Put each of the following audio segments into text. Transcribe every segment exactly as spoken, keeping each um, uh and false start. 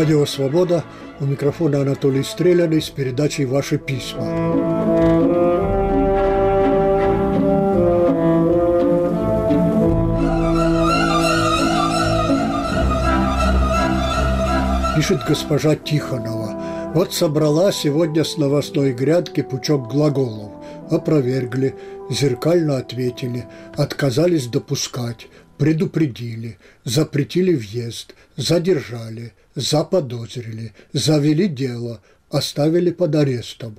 Радио Свобода. У микрофона Анатолий Стреляный с передачей «Ваши письма». Пишет госпожа Тихонова. Вот собрала сегодня с новостной грядки пучок глаголов. Опровергли, зеркально ответили, отказались допускать, предупредили, запретили въезд, задержали, заподозрили, завели дело, оставили под арестом.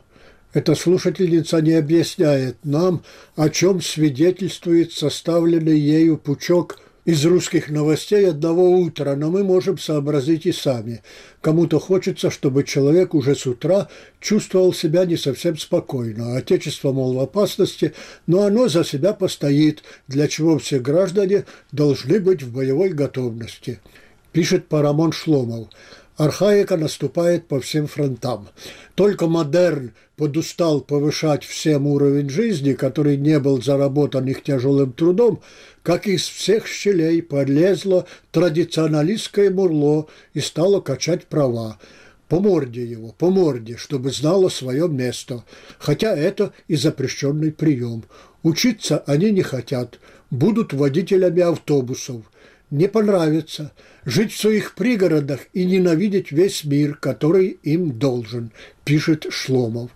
Эта слушательница не объясняет нам, о чем свидетельствует составленный ею пучок из русских новостей одного утра, но мы можем сообразить и сами. Кому-то хочется, чтобы человек уже с утра чувствовал себя не совсем спокойно. Отечество, мол, в опасности, но оно за себя постоит, для чего все граждане должны быть в боевой готовности. Пишет Парамон Шломов. Архаика наступает по всем фронтам. Только модерн подустал повышать всем уровень жизни, который не был заработан их тяжелым трудом, как из всех щелей полезло традиционалистское мурло и стало качать права. По морде его, по морде, чтобы знало свое место. Хотя это и запрещенный прием. Учиться они не хотят. Будут водителями автобусов. Не понравится жить в своих пригородах и ненавидеть весь мир, который им должен, пишет Шломов.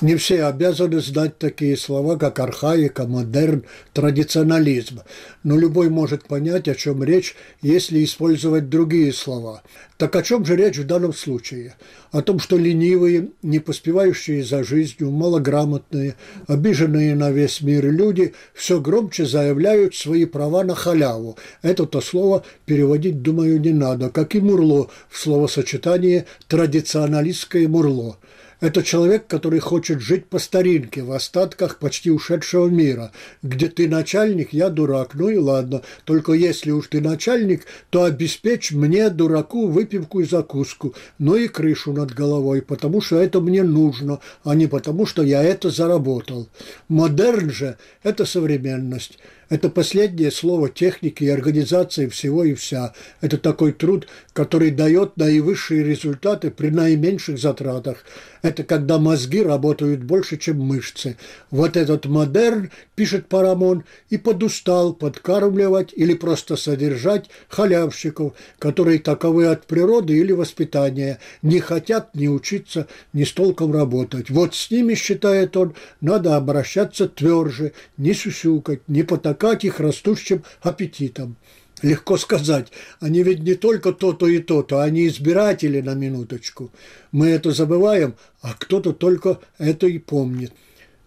Не все обязаны знать такие слова, как архаика, модерн, традиционализм. Но любой может понять, о чем речь, если использовать другие слова. Так о чем же речь в данном случае? О том, что ленивые, не поспевающие за жизнью, малограмотные, обиженные на весь мир люди все громче заявляют свои права на халяву. Это-то слово переводить, думаю, не надо, как и мурло в словосочетании «традиционалистское мурло». Это человек, который хочет жить по старинке, в остатках почти ушедшего мира, где ты начальник, я дурак, ну и ладно, только если уж ты начальник, то обеспечь мне, дураку, выпивку и закуску, ну и крышу над головой, потому что это мне нужно, а не потому что я это заработал. Модерн же – это современность. Это последнее слово техники и организации всего и вся. Это такой труд, который дает наивысшие результаты при наименьших затратах. Это когда мозги работают больше, чем мышцы. Вот этот модерн, пишет Парамон, и подустал подкармливать или просто содержать халявщиков, которые таковы от природы или воспитания, не хотят ни учиться, ни с толком работать. Вот с ними, считает он, надо обращаться тверже, не сюсюкать, не потакать их растущим аппетитом. Легко сказать, они ведь не только то-то и то-то, они избиратели на минуточку. Мы это забываем, а кто-то только это и помнит.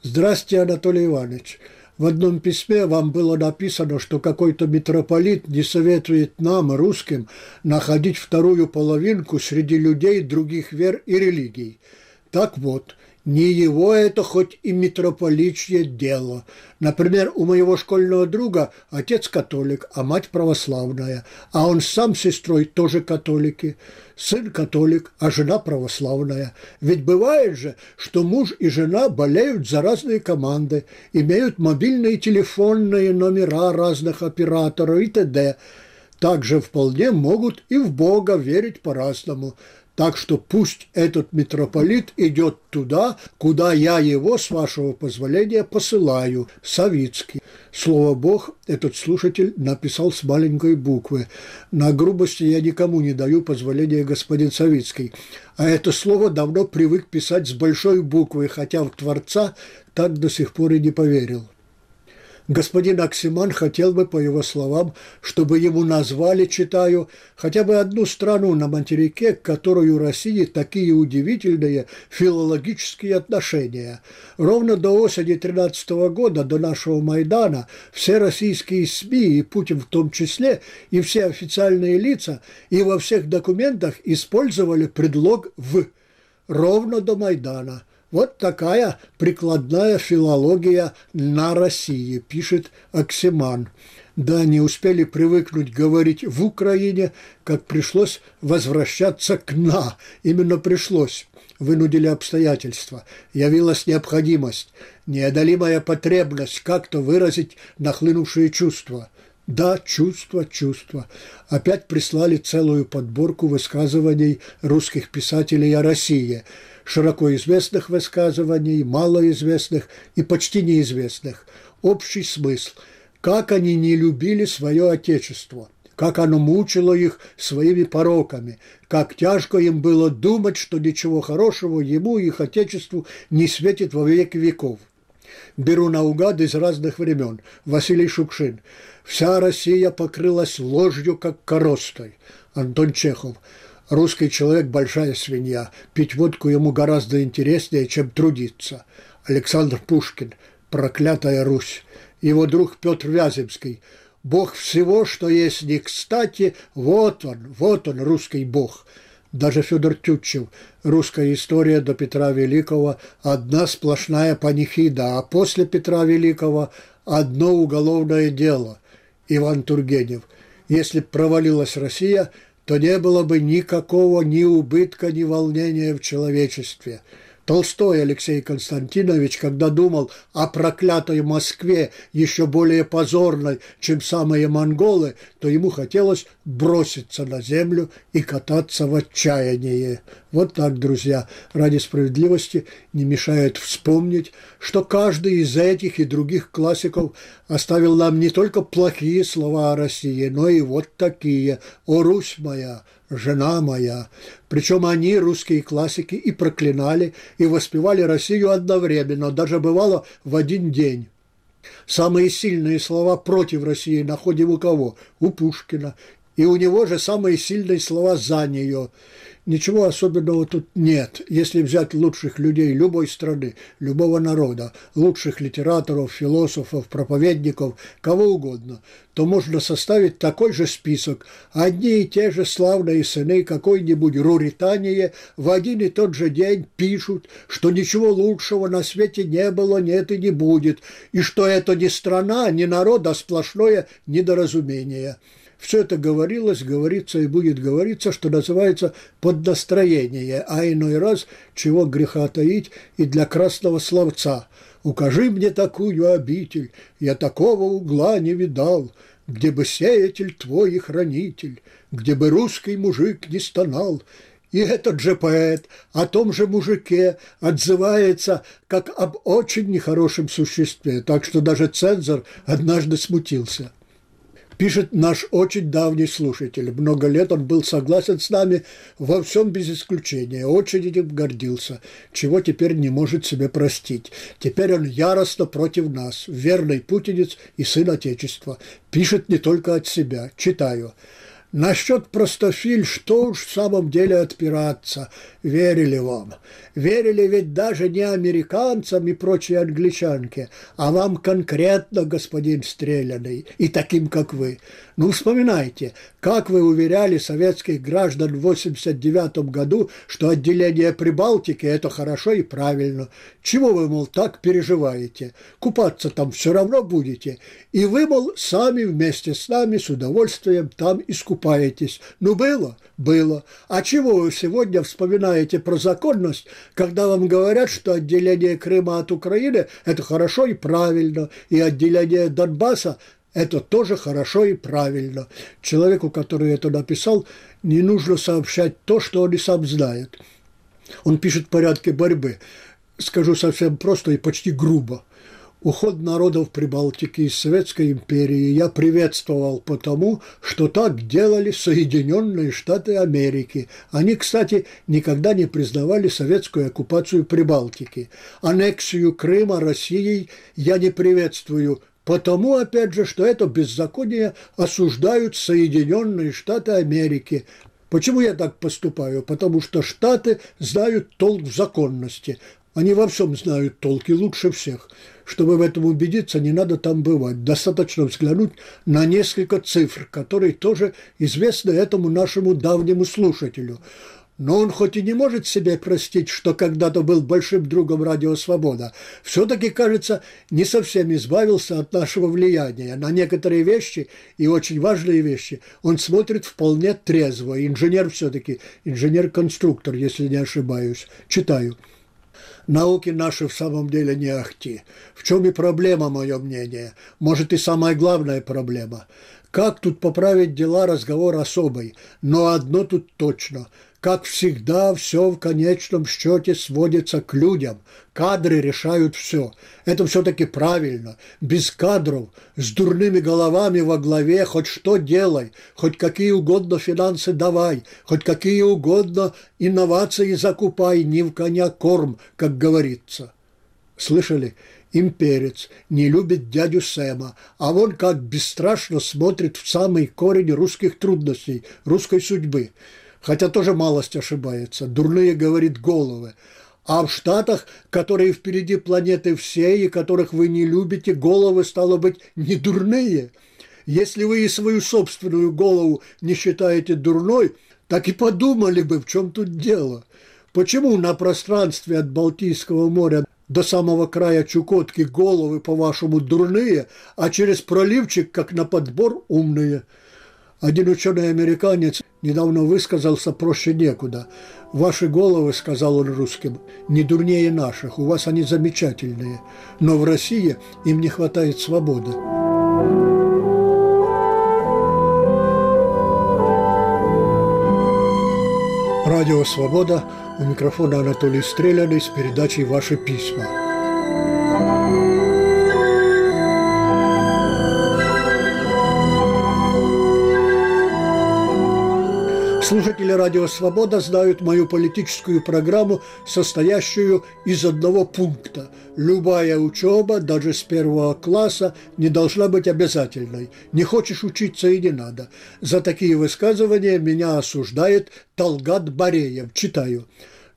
Здравствуйте, Анатолий Иванович. В одном письме вам было написано, что какой-то митрополит не советует нам, русским, находить вторую половинку среди людей других вер и религий. Так вот, не его это хоть и митрополичье дело. Например, у моего школьного друга отец католик, а мать православная, а он сам с сестрой тоже католики, сын католик, а жена православная. Ведь бывает же, что муж и жена болеют за разные команды, имеют мобильные телефонные номера разных операторов и т.д. Также вполне могут и в Бога верить по-разному. Так что пусть этот митрополит идет туда, куда я его, с вашего позволения, посылаю. Савицкий. Слово «Бог» этот слушатель написал с маленькой буквы. На грубости я никому не даю позволения, господин Савицкий. А это слово давно привык писать с большой буквы, хотя в Творца так до сих пор и не поверил. Господин Аксиман хотел бы, по его словам, чтобы ему назвали, читаю, хотя бы одну страну на материке, к которой у России такие удивительные филологические отношения. Ровно до осени тринадцатого года, до нашего Майдана, все российские СМИ, и Путин в том числе, и все официальные лица, и во всех документах использовали предлог «в» ровно до Майдана. Вот такая прикладная филология на России, пишет Аксиман. Да, не успели привыкнуть говорить «в Украине», как пришлось возвращаться к «на». Именно пришлось. Вынудили обстоятельства. Явилась необходимость, неодолимая потребность как-то выразить нахлынувшие чувства. Да, чувства, чувства. Опять прислали целую подборку высказываний русских писателей о России. Широко известных высказываний, малоизвестных и почти неизвестных. Общий смысл. Как они не любили свое Отечество. Как оно мучило их своими пороками, как тяжко им было думать, что ничего хорошего ему и их Отечеству не светит во веки веков. Беру наугад из разных времен. Василий Шукшин. «Вся Россия покрылась ложью, как коростой». Антон Чехов. «Русский человек – большая свинья. Пить водку ему гораздо интереснее, чем трудиться». Александр Пушкин. «Проклятая Русь». Его друг Петр Вяземский. Бог всего, что есть не кстати, вот он, вот он, русский бог. Даже Фёдор Тютчев. Русская история до Петра Великого – одна сплошная панихида, а после Петра Великого – одно уголовное дело. Иван Тургенев. Если б провалилась Россия, то не было бы никакого ни убытка, ни волнения в человечестве. Толстой Алексей Константинович, когда думал о проклятой Москве, еще более позорной, чем самые монголы, то ему хотелось броситься на землю и кататься в отчаянии. Вот так, друзья, ради справедливости не мешает вспомнить, что каждый из этих и других классиков оставил нам не только плохие слова о России, но и вот такие «О, Русь моя! Жена моя». Причем они, русские классики, и проклинали, и воспевали Россию одновременно, даже бывало в один день. Самые сильные слова против России находим у кого? У Пушкина. И у него же самые сильные слова за нее. Ничего особенного тут нет. Если взять лучших людей любой страны, любого народа, лучших литераторов, философов, проповедников, кого угодно, то можно составить такой же список. Одни и те же славные сыны какой-нибудь Руритании в один и тот же день пишут, что ничего лучшего на свете не было, нет и не будет, и что это не страна, не народ, а сплошное недоразумение. Все это говорилось, говорится и будет говориться, что называется под настроение, а иной раз, чего греха таить, и для красного словца. «Укажи мне такую обитель, я такого угла не видал, где бы сеятель твой и хранитель, где бы русский мужик не стонал». И этот же поэт о том же мужике отзывается как об очень нехорошем существе, так что даже цензор однажды смутился. Пишет наш очень давний слушатель. Много лет он был согласен с нами во всем без исключения. Очень этим гордился, чего теперь не может себе простить. Теперь он яростно против нас, верный путинец и сын Отечества. Пишет не только от себя. Читаю. Насчет простофиль, что уж в самом деле отпираться, верили вам. Верили ведь даже не американцам и прочей англичанке, а вам конкретно, господин Стреляный, и таким, как вы. Ну, вспоминайте, как вы уверяли советских граждан в восемьдесят девятом году, что отделение Прибалтики – это хорошо и правильно. Чего вы, мол, так переживаете? Купаться там все равно будете. И вы, мол, сами вместе с нами с удовольствием там искупаетесь. Ну, было? Было. А чего вы сегодня вспоминаете про законность, когда вам говорят, что отделение Крыма от Украины – это хорошо и правильно, и отделение Донбасса – это тоже хорошо и правильно. Человеку, который это написал, не нужно сообщать то, что он и сам знает. Он пишет в порядке борьбы. Скажу совсем просто и почти грубо. Уход народов Прибалтики из Советской империи я приветствовал потому, что так делали Соединенные Штаты Америки. Они, кстати, никогда не признавали советскую оккупацию Прибалтики. Аннексию Крыма Россией я не приветствую, потому, опять же, что это беззаконие осуждают Соединенные Штаты Америки. Почему я так поступаю? Потому что Штаты знают толк в законности. Они во всем знают толк и лучше всех. Чтобы в этом убедиться, не надо там бывать. Достаточно взглянуть на несколько цифр, которые тоже известны этому нашему давнему слушателю. Но он хоть и не может себе простить, что когда-то был большим другом «Радио Свобода», все-таки, кажется, не совсем избавился от нашего влияния. На некоторые вещи, и очень важные вещи, он смотрит вполне трезво. Инженер все-таки, инженер-конструктор, если не ошибаюсь. Читаю. Науки наши в самом деле не ахти. В чем и проблема, мое мнение. Может, и самая главная проблема. Как тут поправить дела, разговор особый. Но одно тут точно. Как всегда, все в конечном счете сводится к людям. Кадры решают все. Это все-таки правильно. Без кадров, с дурными головами во главе, хоть что делай, хоть какие угодно финансы давай, хоть какие угодно инновации закупай, не в коня корм, как говорится. Слышали? Имперец не любит дядю Сэма, а он как бесстрашно смотрит в самый корень русских трудностей, русской судьбы. Хотя тоже малость ошибается. Дурные, говорит, головы. А в Штатах, которые впереди планеты всей, и которых вы не любите, головы, стало быть, не дурные. Если вы и свою собственную голову не считаете дурной, так и подумали бы, в чем тут дело. Почему на пространстве от Балтийского моря до самого края Чукотки головы, по-вашему, дурные, а через проливчик, как на подбор, умные? Один ученый-американец недавно высказался проще некуда. «Ваши головы, — сказал он русским, — не дурнее наших, у вас они замечательные, но в России им не хватает свободы». Радио «Свобода», у микрофона Анатолий Стреляный с передачей «Ваши письма». Слушатели «Радио Свобода» знают мою политическую программу, состоящую из одного пункта. Любая учеба, даже с первого класса, не должна быть обязательной. Не хочешь учиться и не надо. За такие высказывания меня осуждает Талгат Бареев. Читаю.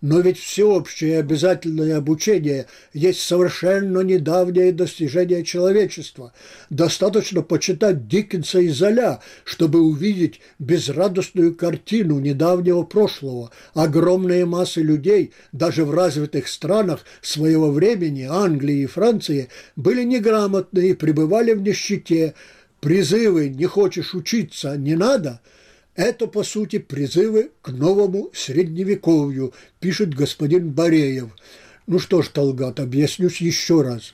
Но ведь всеобщее обязательное обучение есть совершенно недавнее достижение человечества. Достаточно почитать Диккенса и Золя, чтобы увидеть безрадостную картину недавнего прошлого. Огромные массы людей, даже в развитых странах своего времени, Англии и Франции, были неграмотны и пребывали в нищете. Призывы «не хочешь учиться, не надо» — это, по сути, призывы к новому средневековью, пишет господин Бареев. Ну что ж, Талгат, объяснюсь еще раз.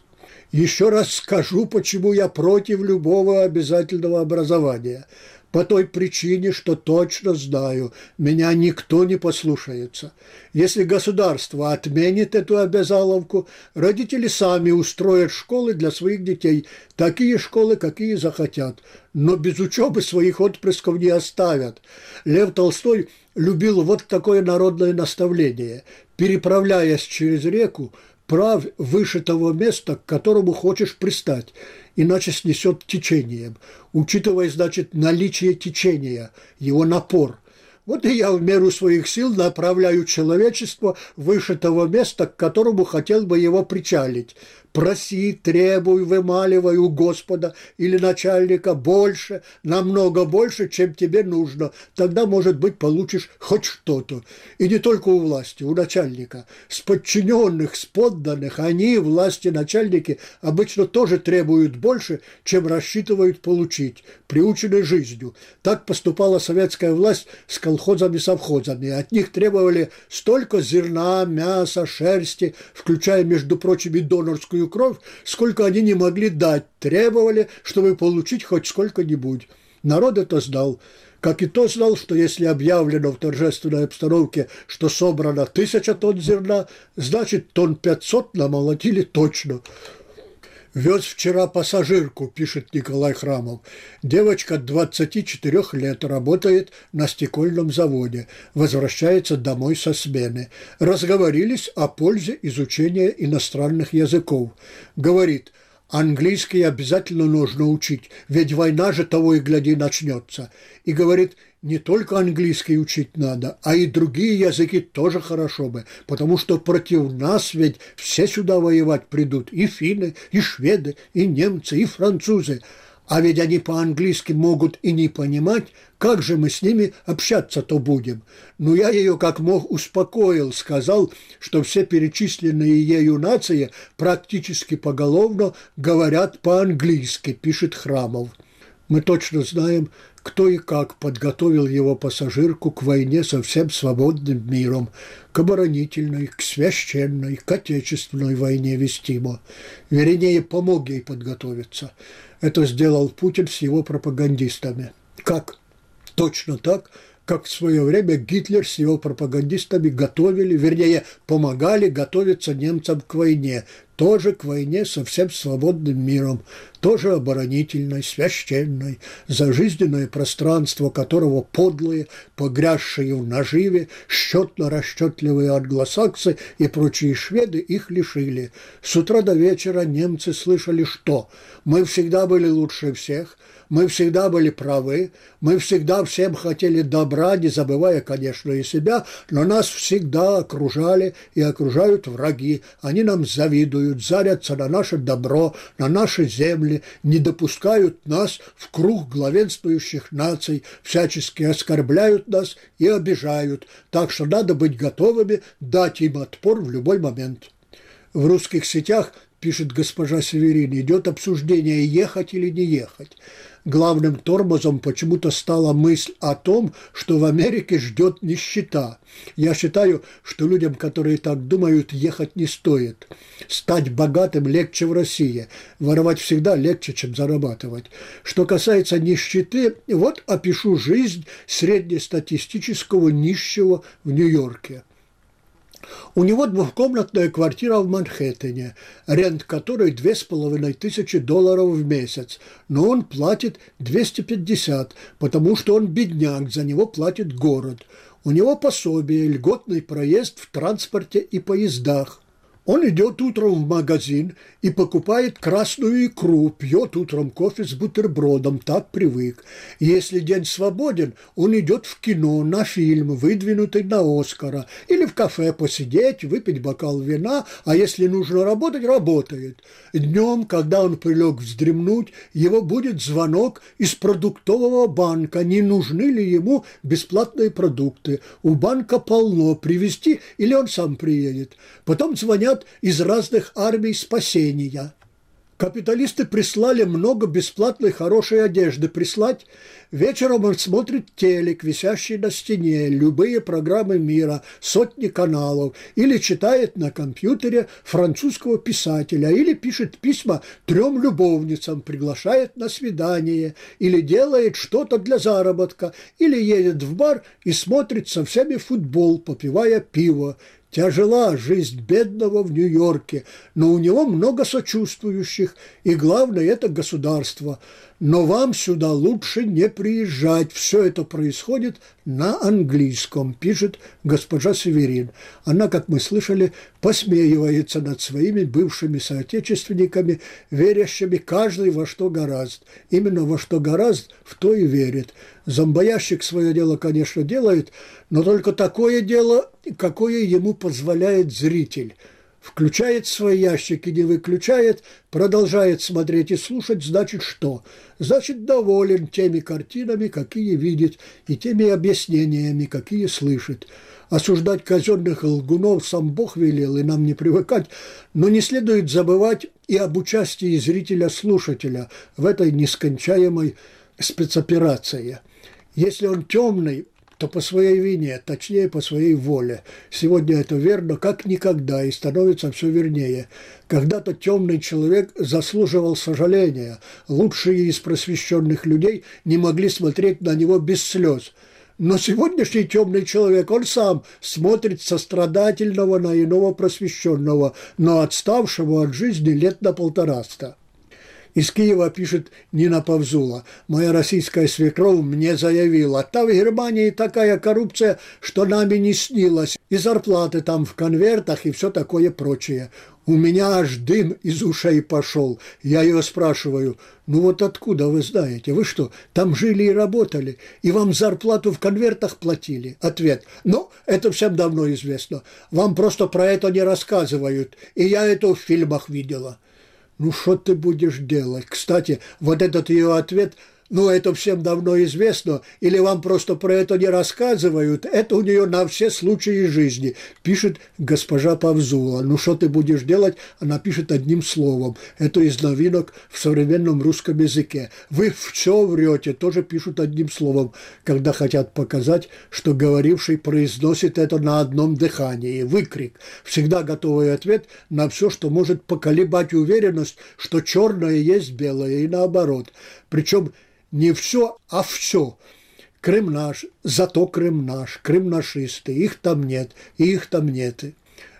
Еще раз скажу, почему я против любого обязательного образования. По той причине, что точно знаю, меня никто не послушается. Если государство отменит эту обязаловку, родители сами устроят школы для своих детей, такие школы, какие захотят, но без учебы своих отпрысков не оставят. Лев Толстой любил вот такое народное наставление: переправляясь через реку, правь выше того места, к которому хочешь пристать, иначе снесет течением, учитывая, значит, наличие течения, его напор. Вот и я в меру своих сил направляю человечество выше того места, к которому хотел бы его причалить. Проси, требуй, вымаливай у Господа или начальника больше, намного больше, чем тебе нужно. Тогда, может быть, получишь хоть что-то. И не только у власти, у начальника. С подчиненных, с подданных, они, власти, начальники, обычно тоже требуют больше, чем рассчитывают получить, приучены жизнью. Так поступала советская власть с колхозами и совхозами. От них требовали столько зерна, мяса, шерсти, включая, между прочим, и донорскую кровь, сколько они не могли дать, требовали, чтобы получить хоть сколько-нибудь. Народ это знал, как и то знал, что если объявлено в торжественной обстановке, что собрано тысяча тонн зерна, значит, тонн пятьсот намолотили точно. «Вез вчера пассажирку», – пишет Николай Храмов. «Девочка двадцати четырёх лет, работает на стекольном заводе, возвращается домой со смены. Разговорились о пользе изучения иностранных языков. Говорит, английский обязательно нужно учить, ведь война же того и гляди начнется. И говорит, не только английский учить надо, а и другие языки тоже хорошо бы, потому что против нас ведь все сюда воевать придут, и финны, и шведы, и немцы, и французы. А ведь они по-английски могут и не понимать, как же мы с ними общаться-то будем». Но я ее как мог успокоил, сказал, что все перечисленные ею нации практически поголовно говорят по-английски, пишет Храмов. Мы точно знаем, кто и как подготовил его пассажирку к войне со всем свободным миром, к оборонительной, к священной, к отечественной войне вестимо. Вернее, помог ей подготовиться. Это сделал Путин с его пропагандистами. Как? Точно так, как в свое время Гитлер с его пропагандистами готовили, вернее, помогали готовиться немцам к войне. Тоже к войне со всем свободным миром, тоже оборонительной, священной, за жизненное пространство которого подлые, погрязшие в наживе, счетно-расчетливые англосаксы и прочие шведы их лишили. С утра до вечера немцы слышали, что «мы всегда были лучше всех», мы всегда были правы, мы всегда всем хотели добра, не забывая, конечно, и себя, но нас всегда окружали и окружают враги. Они нам завидуют, зарятся на наше добро, на наши земли, не допускают нас в круг главенствующих наций, всячески оскорбляют нас и обижают. Так что надо быть готовыми дать им отпор в любой момент. В русских сетях, пишет госпожа Северин, идет обсуждение, ехать или не ехать. Главным тормозом почему-то стала мысль о том, что в Америке ждет нищета. Я считаю, что людям, которые так думают, ехать не стоит. Стать богатым легче в России. Воровать всегда легче, чем зарабатывать. Что касается нищеты, вот опишу жизнь среднестатистического нищего в Нью-Йорке. У него двухкомнатная квартира в Манхэттене, рент которой две с половиной тысячи долларов в месяц, но он платит двести пятьдесят, потому что он бедняк, за него платит город. У него пособие, льготный проезд в транспорте и поездах. Он идет утром в магазин и покупает красную икру, пьет утром кофе с бутербродом, так привык. Если день свободен, он идет в кино, на фильм, выдвинутый на Оскара, или в кафе посидеть, выпить бокал вина, а если нужно работать, работает. Днем, когда он прилег вздремнуть, его будет звонок из продуктового банка, не нужны ли ему бесплатные продукты. У банка полно, привезти или он сам приедет. Потом звонят из разных армий спасения. Капиталисты прислали много бесплатной хорошей одежды. Прислать? Вечером он смотрит телек, висящий на стене, любые программы мира, сотни каналов, или читает на компьютере французского писателя, или пишет письма трем любовницам, приглашает на свидание, или делает что-то для заработка, или едет в бар и смотрит со всеми футбол, попивая пиво. Тяжела жизнь бедного в Нью-Йорке, но у него много сочувствующих, и главное – это государство. Но вам сюда лучше не приезжать, все это происходит на английском, пишет госпожа Северин. Она, как мы слышали, посмеивается над своими бывшими соотечественниками, верящими каждый во что горазд. Именно во что горазд, в то и верит. Зомбоящик свое дело, конечно, делает, но только такое дело, какое ему позволяет зритель. Включает свой ящик и не выключает, продолжает смотреть и слушать, значит что? Значит, доволен теми картинами, какие видит, и теми объяснениями, какие слышит. Осуждать казенных лгунов сам Бог велел, и нам не привыкать, но не следует забывать и об участии зрителя-слушателя в этой нескончаемой спецоперации. Если он темный, то по своей вине, точнее, по своей воле. Сегодня это верно как никогда и становится все вернее. Когда-то темный человек заслуживал сожаления. Лучшие из просвещенных людей не могли смотреть на него без слез. Но сегодняшний темный человек, он сам смотрит сострадательного на иного просвещенного, но отставшего от жизни лет на полтораста. Из Киева пишет Нина Павзула. «Моя российская свекровь мне заявила, там в Германии такая коррупция, что нами не снилось, и зарплаты там в конвертах, и все такое прочее. У меня аж дым из ушей пошел. Я ее спрашиваю, ну вот откуда вы знаете? Вы что, там жили и работали, и вам зарплату в конвертах платили?» Ответ: ну, это всем давно известно. Вам просто про это не рассказывают, и я это в фильмах видела». Ну, что ты будешь делать? Кстати, вот этот ее ответ ну это всем давно известно, или вам просто про это не рассказывают, это у нее на все случаи жизни, пишет госпожа Павзула. Ну что ты будешь делать, она пишет одним словом, это из новинок в современном русском языке. Вы все врете, тоже пишут одним словом, когда хотят показать, что говоривший произносит это на одном дыхании. Выкрик, всегда готовый ответ на все, что может поколебать уверенность, что черное есть белое, и наоборот. Причем не все, а все. Крым наш, зато Крым наш, Крым нашисты, их там нет, и их там нет.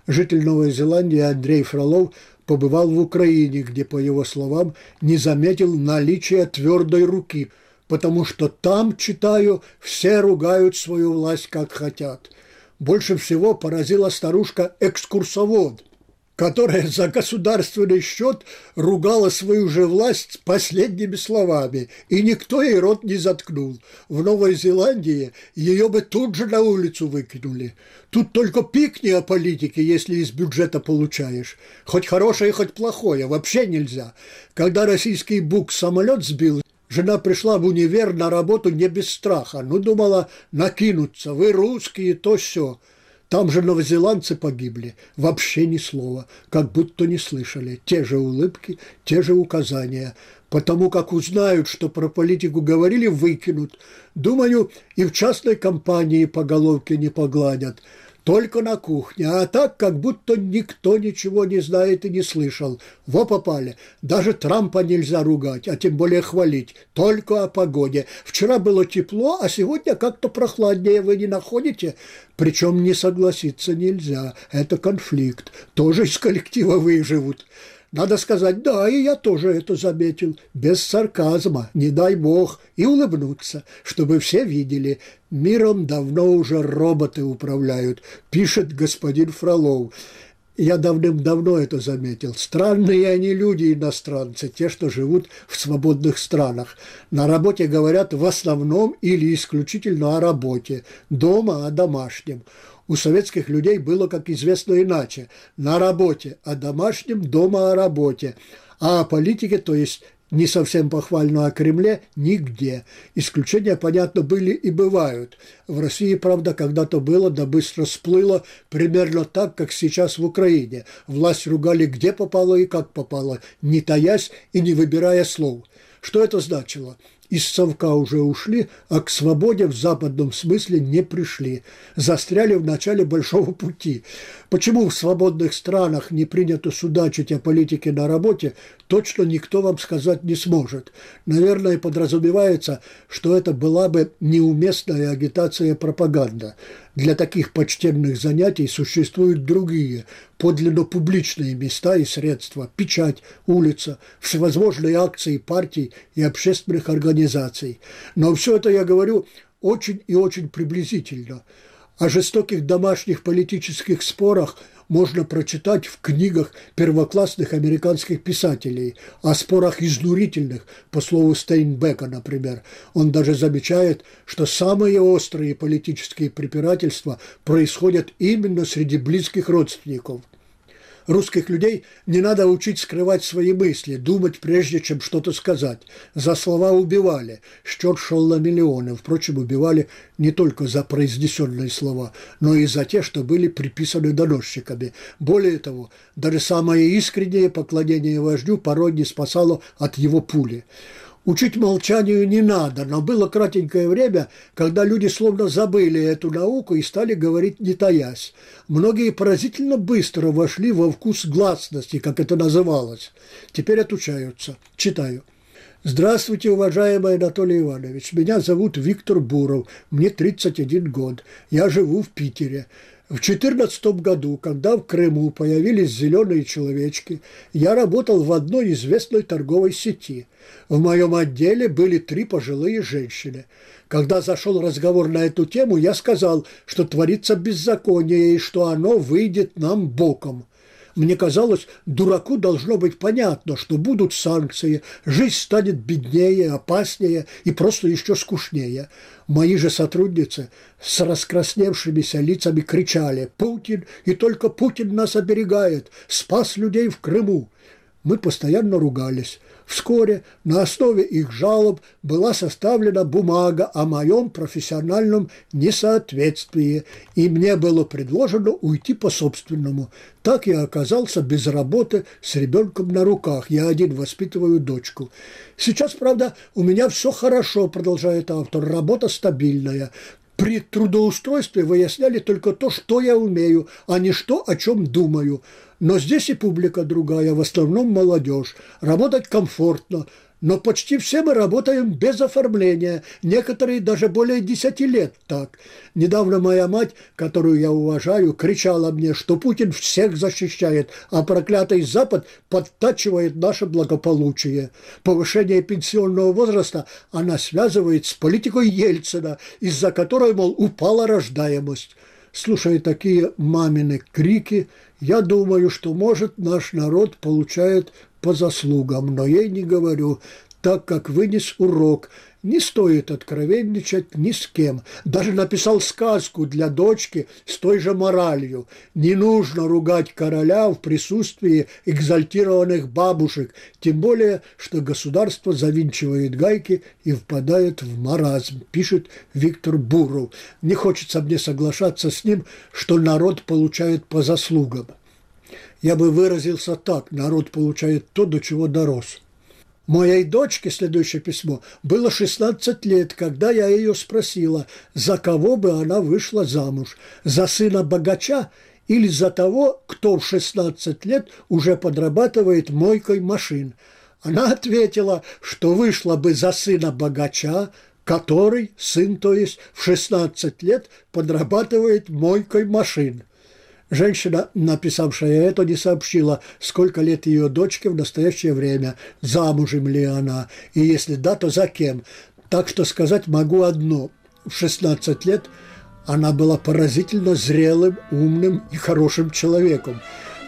Житель Новой Зеландии Андрей Фролов побывал в Украине, где, по его словам, не заметил наличия твердой руки, потому что там, читаю, все ругают свою власть как хотят. Больше всего поразила старушка-экскурсовод, которая за государственный счет ругала свою же власть последними словами, и никто ей рот не заткнул. В Новой Зеландии ее бы тут же на улицу выкинули. Тут только пикни о политике, если из бюджета получаешь. Хоть хорошее, хоть плохое, вообще нельзя. Когда российский бук самолет сбил, жена пришла в универ на работу не без страха. Ну, думала, накинутся, вы русские, то все. Там же новозеландцы погибли. Вообще ни слова, как будто не слышали. Те же улыбки, те же указания. Потому как узнают, что про политику говорили, выкинут. Думаю, и в частной компании по головке не погладят. Только на кухне. А так, как будто никто ничего не знает и не слышал. Во попали. Даже Трампа нельзя ругать, а тем более хвалить. Только о погоде. Вчера было тепло, а сегодня как-то прохладнее, вы не находите? Причем не согласиться нельзя. Это конфликт. Тоже из коллектива выживут. Надо сказать, да, и я тоже это заметил, без сарказма, не дай бог, и улыбнуться, чтобы все видели, миром давно уже роботы управляют, пишет господин Фролов. Я давным-давно это заметил. Странные они люди, иностранцы, те, что живут в свободных странах. На работе говорят в основном или исключительно о работе, дома о домашнем. У советских людей было, как известно, иначе. На работе о домашнем, дома о работе. А о политике, то есть не совсем похвально о Кремле, нигде. Исключения, понятно, были и бывают. В России, правда, когда-то было, да быстро сплыло, примерно так, как сейчас в Украине. Власть ругали где попало и как попало, не таясь и не выбирая слов. Что это значило? Из совка уже ушли, а к свободе в западном смысле не пришли. Застряли в начале большого пути. Почему в свободных странах не принято судачить о политике на работе, точно никто вам сказать не сможет. Наверное, подразумевается, что это была бы неуместная агитация и пропаганда. Для таких почтенных занятий существуют другие, подлинно публичные места и средства, печать, улица, всевозможные акции партий и общественных организаций. Но все это я говорю очень и очень приблизительно. О жестоких домашних политических спорах можно прочитать в книгах первоклассных американских писателей, о спорах изнурительных, по слову Стейнбека, например. Он даже замечает, что самые острые политические препирательства происходят именно среди близких родственников. Русских людей не надо учить скрывать свои мысли, думать, прежде чем что-то сказать. За слова убивали. Счет шел на миллионы. Впрочем, убивали не только за произнесенные слова, но и за те, что были приписаны доносчиками. Более того, даже самое искреннее поклонение вождю порой не спасало от его пули. Учить молчанию не надо, но было кратенькое время, когда люди словно забыли эту науку и стали говорить не таясь. Многие поразительно быстро вошли во вкус гласности, как это называлось. Теперь отучаются. Читаю. Здравствуйте, уважаемый Анатолий Иванович. Меня зовут Виктор Буров. Мне тридцать один год. Я живу в Питере. В две тысячи четырнадцатом году, когда в Крыму появились зеленые человечки, я работал в одной известной торговой сети. В моем отделе были три пожилые женщины. Когда зашел разговор на эту тему, я сказал, что творится беззаконие и что оно выйдет нам боком. Мне казалось, дураку должно быть понятно, что будут санкции, жизнь станет беднее, опаснее и просто еще скучнее. Мои же сотрудницы с раскрасневшимися лицами кричали «Путин! И только Путин нас оберегает! Спас людей в Крыму!» мы постоянно ругались. Вскоре на основе их жалоб была составлена бумага о моем профессиональном несоответствии, и мне было предложено уйти по-собственному. Так я оказался без работы с ребенком на руках. Я один воспитываю дочку. Сейчас, правда, у меня все хорошо, продолжает автор, работа стабильная. При трудоустройстве выясняли только то, что я умею, а не что, о чем думаю. Но здесь и публика другая, в основном молодежь. Работать комфортно, но почти все мы работаем без оформления, некоторые даже более десяти лет так. Недавно моя мать, которую я уважаю, кричала мне, что Путин всех защищает, а проклятый Запад подтачивает наше благополучие. Повышение пенсионного возраста она связывает с политикой Ельцина, из-за которой, мол, упала рождаемость. Слушая такие мамины крики, я думаю, что, может, наш народ получает по заслугам, но ей не говорю, так как вынес урок. Не стоит откровенничать ни с кем. Даже написал сказку для дочки с той же моралью. Не нужно ругать короля в присутствии экзальтированных бабушек, тем более, что государство завинчивает гайки и впадает в маразм, пишет Виктор Буров. Не хочется мне соглашаться с ним, что народ получает по заслугам. Я бы выразился так: народ получает то, до чего дорос. Моей дочке, следующее письмо, было шестнадцать лет, когда я ее спросила, за кого бы она вышла замуж, за сына богача или за того, кто в шестнадцать лет уже подрабатывает мойкой машин. Она ответила, что вышла бы за сына богача, который, сын, то есть, в шестнадцать лет подрабатывает мойкой машин. Женщина, написавшая это, не сообщила, сколько лет ее дочке в настоящее время, замужем ли она, и если да, то за кем. Так что сказать могу одно. В шестнадцать лет она была поразительно зрелым, умным и хорошим человеком.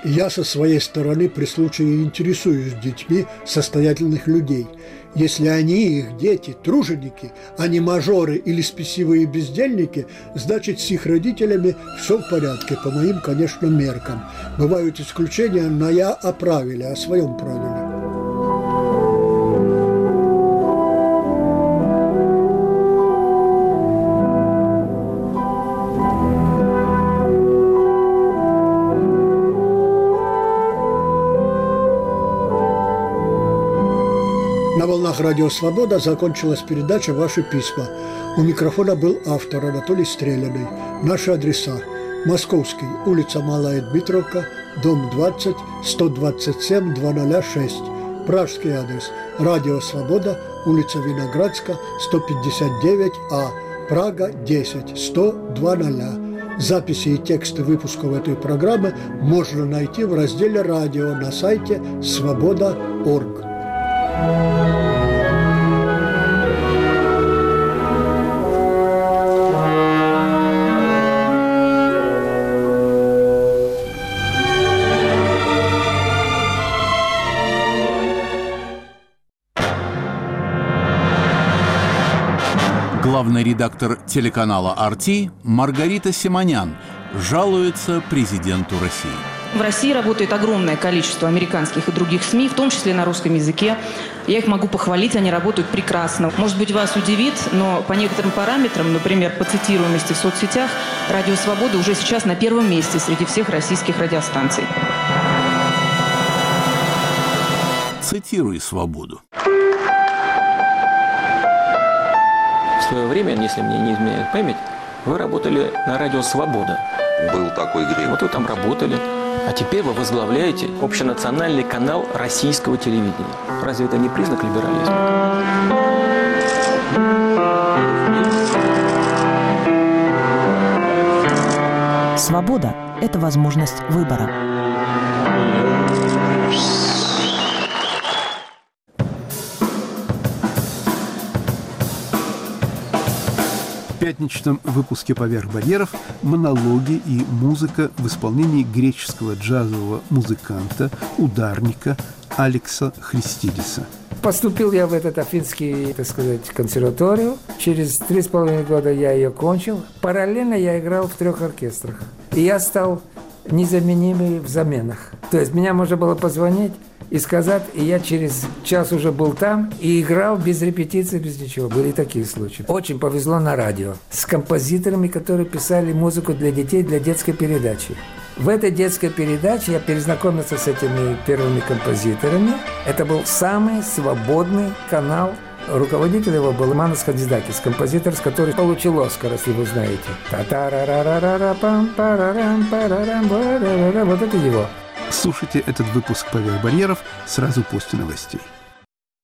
Я со своей стороны при случае интересуюсь детьми состоятельных людей. Если они, их дети, труженики, а не мажоры или спесивые бездельники, значит, с их родителями все в порядке, по моим, конечно, меркам. Бывают исключения, но я о правиле, о своем правиле. Радио Свобода закончилась передача «Ваши письма». У микрофона был автор Анатолий Стреляный. Наши адреса: Московский, улица Малая Дмитровка, дом двадцать, сто двадцать семь, двести шесть. Пражский адрес: Радио Свобода, улица Виноградска, сто пятьдесят девять А, Прага, десять, сто, двести. Записи и тексты выпусков этой программы можно найти в разделе «Радио» на сайте свобода точка орг. Главный редактор телеканала эр ти Маргарита Симонян жалуется президенту России. В России работает огромное количество американских и других СМИ, в том числе на русском языке. Я их могу похвалить, они работают прекрасно. Может быть, вас удивит, но по некоторым параметрам, например, по цитируемости в соцсетях, «Радио Свобода» уже сейчас на первом месте среди всех российских радиостанций. Цитируй «Свободу». В свое время, если мне не изменяет память, вы работали на радио «Свобода». Был такой грех. Вот вы там работали, а теперь вы возглавляете общенациональный канал российского телевидения. Разве это не признак либерализма? Свобода – это возможность выбора. В пятничном выпуске «Поверх барьеров» монологи и музыка в исполнении греческого джазового музыканта, ударника Алекса Христидиса. Поступил я в этот афинский, так сказать, консерваторию. Через три с половиной года я ее кончил. Параллельно я играл в трех оркестрах. И я стал незаменимый в заменах. То есть меня можно было позвонить и сказать, и я через час уже был там и играл без репетиции, без ничего. Были такие случаи. Очень повезло на радио с композиторами, которые писали музыку для детей, для детской передачи. В этой детской передаче я перезнакомился с этими первыми композиторами. Это был самый свободный канал. Руководитель его был Манос Хадзидакис, композитор, с которым получил «Оскар», если вы знаете. Вот это его. Слушайте этот выпуск «Поверх барьеров» сразу после новостей.